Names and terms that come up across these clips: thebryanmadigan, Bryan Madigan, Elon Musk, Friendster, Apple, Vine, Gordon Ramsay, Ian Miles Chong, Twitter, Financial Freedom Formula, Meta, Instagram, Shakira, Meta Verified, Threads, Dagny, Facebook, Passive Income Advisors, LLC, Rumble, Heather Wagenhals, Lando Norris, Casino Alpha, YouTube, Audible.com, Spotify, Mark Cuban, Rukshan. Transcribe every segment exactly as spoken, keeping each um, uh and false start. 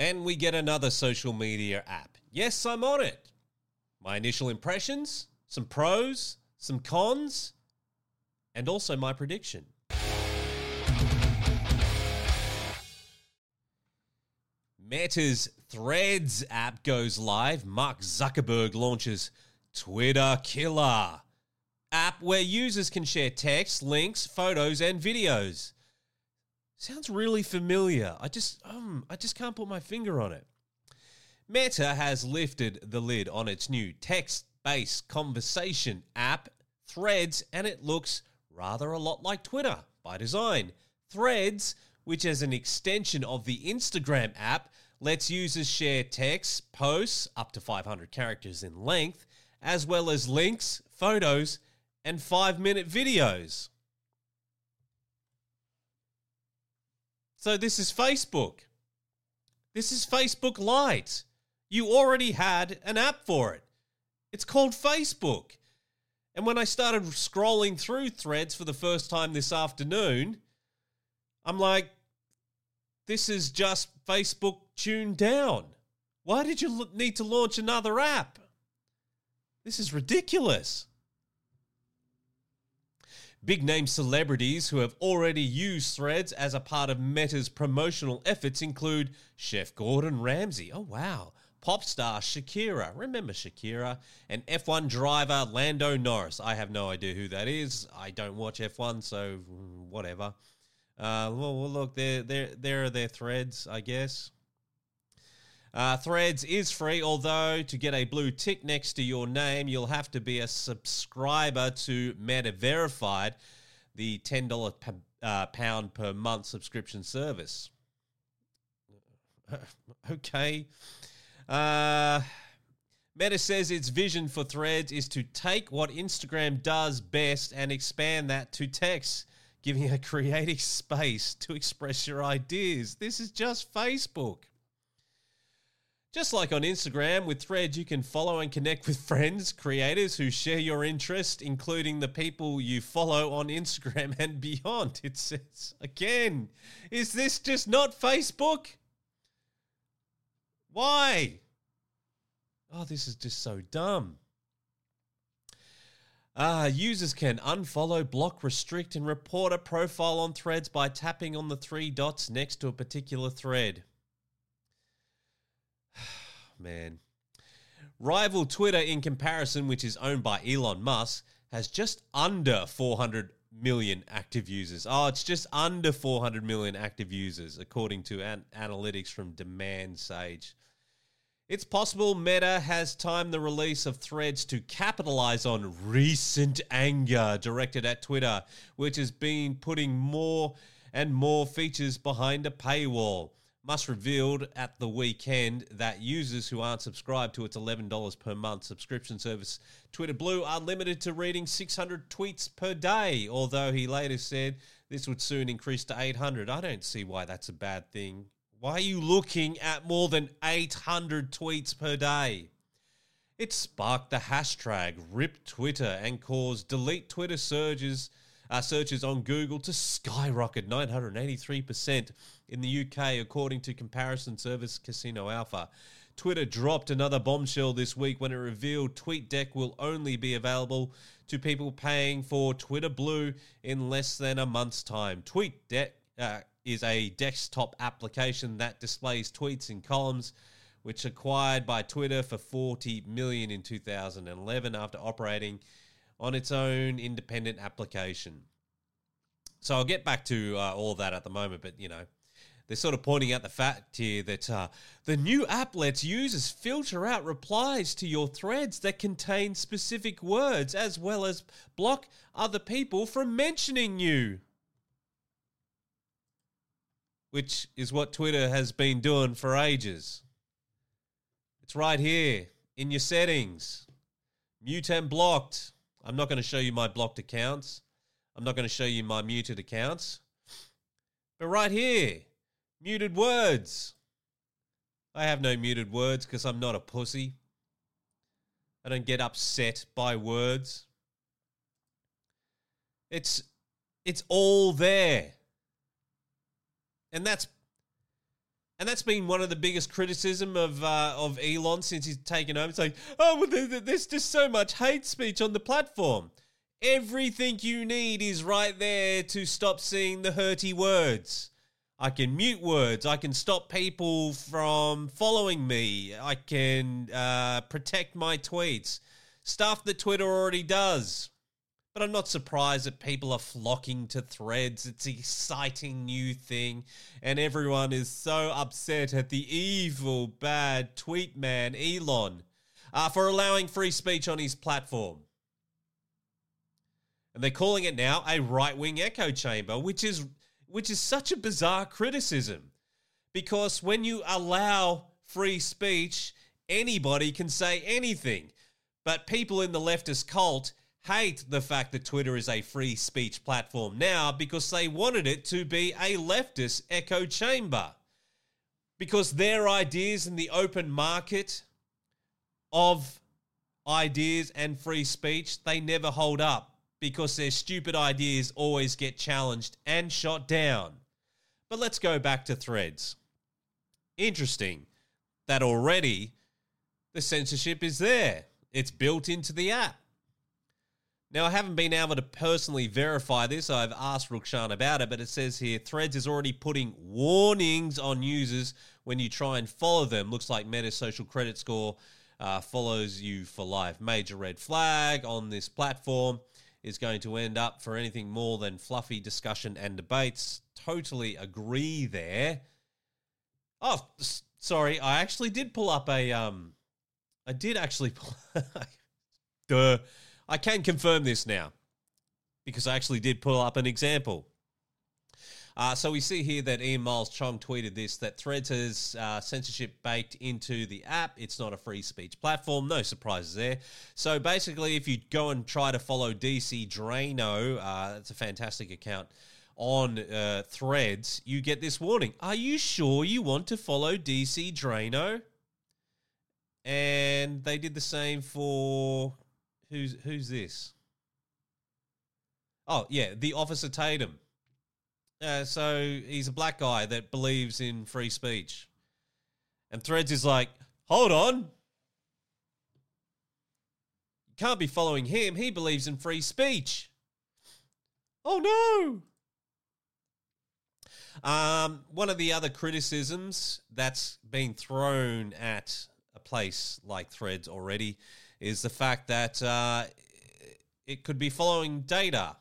And we get another social media app. Yes, I'm on it. My initial impressions, some pros, some cons, and also my prediction. Meta's Threads app goes live. Mark Zuckerberg launches Twitter Killer, app where users can share text, links, photos, and videos. Sounds really familiar. I just, um, I just can't put my finger on it. Meta has lifted the lid on its new text-based conversation app, Threads, and it looks rather a lot like Twitter by design. Threads, which as an extension of the Instagram app, lets users share texts, posts, up to five hundred characters in length, as well as links, photos, and five-minute videos. So this is Facebook. This is Facebook Lite. You already had an app for it. It's called Facebook. And when I started scrolling through Threads for the first time this afternoon, I'm like, this is just Facebook tuned down. Why did you l- need to launch another app? This is ridiculous. Big-name celebrities who have already used Threads as a part of Meta's promotional efforts include Chef Gordon Ramsay. Oh, wow. Pop star Shakira. Remember Shakira? And F one driver Lando Norris. I have no idea who that is. I don't watch F one, so whatever. Uh, well, look, there, there, there are their Threads, I guess. Uh, Threads is free, although to get a blue tick next to your name, you'll have to be a subscriber to Meta Verified, the ten dollars p- uh, pound per month subscription service. Okay. Uh, Meta says its vision for Threads is to take what Instagram does best and expand that to text, giving a creative space to express your ideas. This is just Facebook. Just like on Instagram, with Threads, you can follow and connect with friends, creators who share your interest, including the people you follow on Instagram and beyond. It says, again, is this just not Facebook? Why? Oh, this is just so dumb. Uh, users can unfollow, block, restrict, and report a profile on Threads by tapping on the three dots next to a particular thread. Man. Rival Twitter, in comparison, which is owned by Elon Musk, has just under four hundred million active users. Oh, it's just under four hundred million active users, according to an- analytics from Demand Sage. It's possible Meta has timed the release of Threads to capitalize on recent anger directed at Twitter, which has been putting more and more features behind a paywall. Musk revealed at the weekend that users who aren't subscribed to its eleven dollars per month subscription service, Twitter Blue, are limited to reading six hundred tweets per day, although he later said this would soon increase to eight hundred. I don't see why that's a bad thing. Why are you looking at more than eight hundred tweets per day? It sparked the hashtag Rip Twitter and caused delete Twitter surges, uh, searches on Google to skyrocket nine hundred eighty-three percent in the U K, according to comparison service Casino Alpha. Twitter dropped another bombshell this week when it revealed TweetDeck will only be available to people paying for Twitter Blue in less than a month's time. TweetDeck... Uh, is a desktop application that displays tweets in columns, which acquired by Twitter for forty million dollars in two thousand eleven after operating on its own independent application. So I'll get back to uh, all that at the moment, but, you know, they're sort of pointing out the fact here that uh, the new app lets users filter out replies to your threads that contain specific words, as well as block other people from mentioning you, which is what Twitter has been doing for ages. It's right here in your settings. Mute and blocked. I'm not going to show you my blocked accounts. I'm not going to show you my muted accounts. But right here, muted words. I have no muted words because I'm not a pussy. I don't get upset by words. It's it's all there. And that's And that's been one of the biggest criticism of uh, of Elon since he's taken over. It's like, oh, well, there's just so much hate speech on the platform. Everything you need is right there to stop seeing the hurty words. I can mute words. I can stop people from following me. I can uh, protect my tweets. Stuff that Twitter already does. But I'm not surprised that people are flocking to Threads. It's an exciting new thing. And everyone is so upset at the evil, bad tweet man, Elon, uh, for allowing free speech on his platform. And they're calling it now a right-wing echo chamber, which is... which is such a bizarre criticism, because when you allow free speech, anybody can say anything. But people in the leftist cult hate the fact that Twitter is a free speech platform now because they wanted it to be a leftist echo chamber, because their ideas in the open market of ideas and free speech, they never hold up, because their stupid ideas always get challenged and shot down. But let's go back to Threads. Interesting that already the censorship is there. It's built into the app. Now, I haven't been able to personally verify this. I've asked Rukshan about it, but it says here, Threads is already putting warnings on users when you try and follow them. Looks like Meta's social credit score uh, follows you for life. Major red flag on this platform. Is going to end up for anything more than fluffy discussion and debates. Totally agree there. Oh, sorry, I actually did pull up a... um, I did actually pull... Duh. I can confirm this now, because I actually did pull up an example. Uh, so we see here that Ian Miles Chong tweeted this, that Threads has uh, censorship baked into the app. It's not a free speech platform. No surprises there. So basically, if you go and try to follow D C Drano, uh, that's a fantastic account, on uh, Threads, you get this warning. Are you sure you want to follow D C Drano? And they did the same for... Who's, who's this? Oh, yeah, the Officer Tatum. Uh, so he's a black guy that believes in free speech. And Threads is like, hold on. You can't be following him. He believes in free speech. Oh, no. Um, one of the other criticisms that's been thrown at a place like Threads already is the fact that uh, it could be following data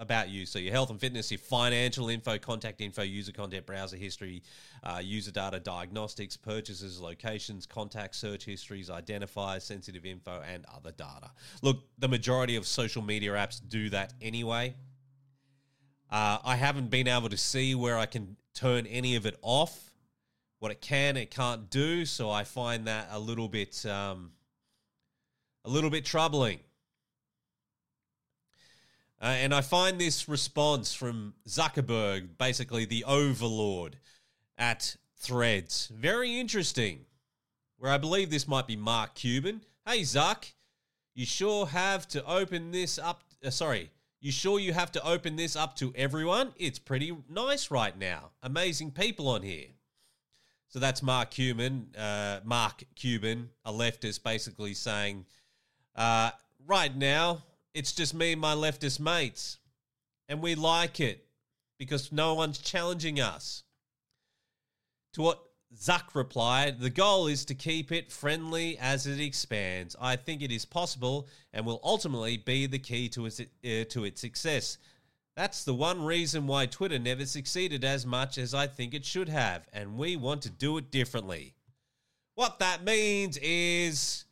about you, so your health and fitness, your financial info, contact info, user content, browser history, uh, user data, diagnostics, purchases, locations, contact, search histories, identifiers, sensitive info, and other data. Look, the majority of social media apps do that anyway. Uh, I haven't been able to see where I can turn any of it off, what it can, it can't do, so I find that a little bit, um, a little bit troubling. Uh, and I find this response from Zuckerberg, basically the overlord at Threads, very interesting, where I believe this might be Mark Cuban. Hey, Zuck, you sure have to open this up. Uh, sorry, you sure you have to open this up to everyone? It's pretty nice right now. Amazing people on here. So that's Mark Cuban, uh, Mark Cuban, a leftist, basically saying, uh, right now, it's just me and my leftist mates, and we like it because no one's challenging us. To what Zuck replied, the goal is to keep it friendly as it expands. I think it is possible and will ultimately be the key to its, uh, to its success. That's the one reason why Twitter never succeeded as much as I think it should have, and we want to do it differently. What that means is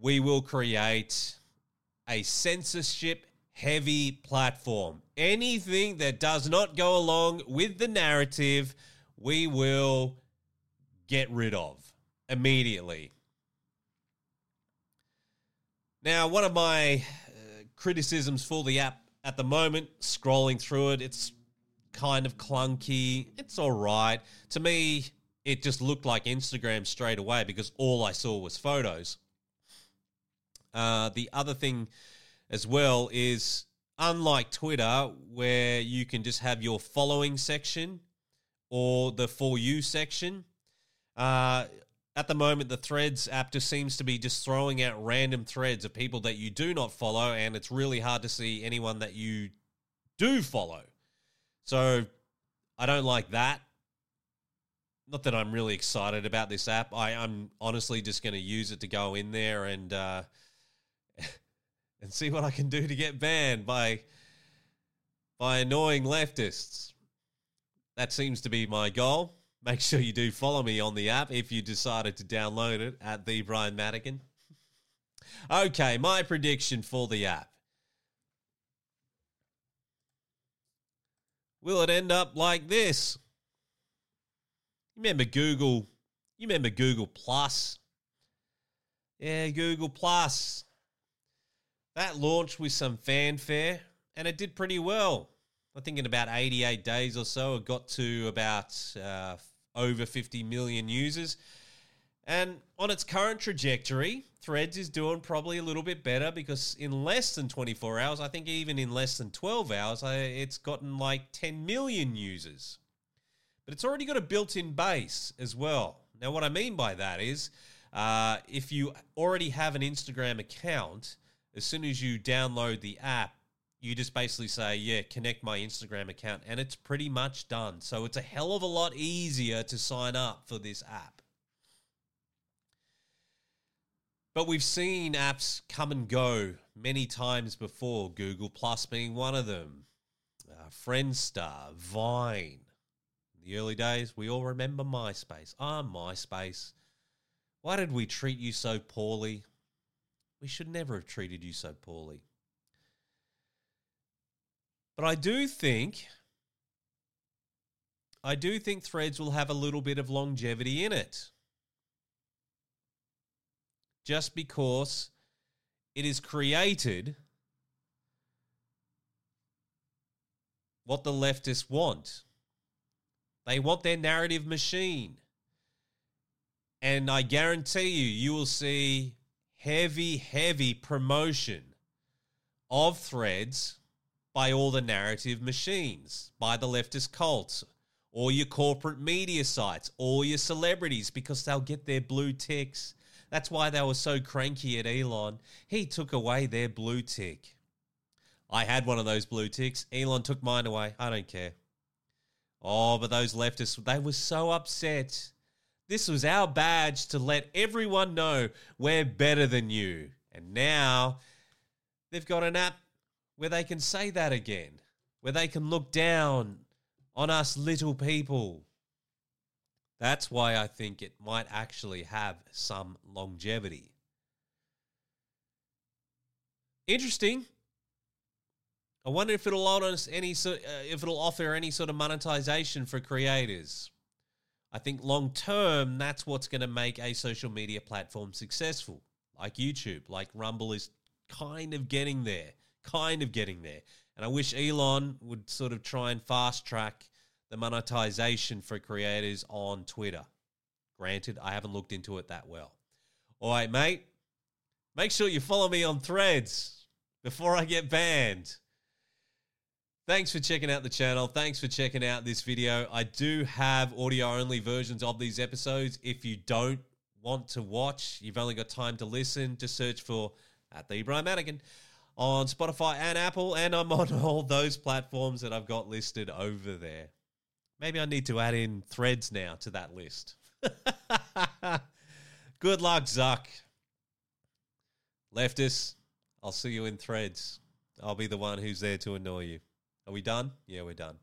we will create a censorship-heavy platform. Anything that does not go along with the narrative, we will get rid of immediately. Now, one of my uh, criticisms for the app at the moment, scrolling through it, it's kind of clunky. It's all right. To me, it just looked like Instagram straight away because all I saw was photos. Uh, the other thing as well is, unlike Twitter, where you can just have your following section, or the For You section. Uh, at the moment, the Threads app just seems to be just throwing out random threads of people that you do not follow, and it's really hard to see anyone that you do follow. So I don't like that. Not that I'm really excited about this app. I, I'm honestly just going to use it to go in there and uh, and see what I can do to get banned by by annoying leftists. That seems to be my goal. Make sure you do follow me on the app if you decided to download it at thebryanmadigan. Okay, my prediction for the app. Will it end up like this? You remember Google? You remember Google Plus? Yeah, Google Plus. That launched with some fanfare, and it did pretty well. I think in about eighty-eight days or so, it got to about uh, over fifty million users. And on its current trajectory, Threads is doing probably a little bit better because in less than twenty-four hours, I think even in less than twelve hours, it's gotten like ten million users. But it's already got a built-in base as well. Now, what I mean by that is uh, if you already have an Instagram account, as soon as you download the app, you just basically say, yeah, connect my Instagram account, and it's pretty much done. So it's a hell of a lot easier to sign up for this app. But we've seen apps come and go many times before, Google Plus being one of them, uh, Friendster, Vine. In the early days, we all remember MySpace. Ah, MySpace. Why did we treat you so poorly? We should never have treated you so poorly. But I do think, I do think Threads will have a little bit of longevity in it. Just because it is created what the leftists want. They want their narrative machine. And I guarantee you, you will see heavy, heavy promotion of Threads by all the narrative machines, by the leftist cults, or your corporate media sites, or your celebrities, because they'll get their blue ticks. That's why they were so cranky at Elon. He took away their blue tick. I had one of those blue ticks. Elon took mine away. I don't care. Oh, but those leftists, they were so upset. This was our badge to let everyone know we're better than you. And now they've got an app where they can say that again, where they can look down on us little people. That's why I think it might actually have some longevity. Interesting. I wonder if it'll offer any, if it'll offer any sort of monetization for creators. I think long term, that's what's going to make a social media platform successful, like YouTube, like Rumble is kind of getting there. kind of getting there. And I wish Elon would sort of try and fast track the monetization for creators on Twitter. Granted, I haven't looked into it that well. All right, mate, make sure you follow me on Threads before I get banned. Thanks for checking out the channel. Thanks for checking out this video. I do have audio-only versions of these episodes. If you don't want to watch, you've only got time to listen, just search for at The Bryan Madigan on Spotify and Apple, and I'm on all those platforms that I've got listed over there. Maybe I need to add in Threads now to that list. Good luck, Zuck. Leftists, I'll see you in Threads. I'll be the one who's there to annoy you. Are we done? Yeah, we're done.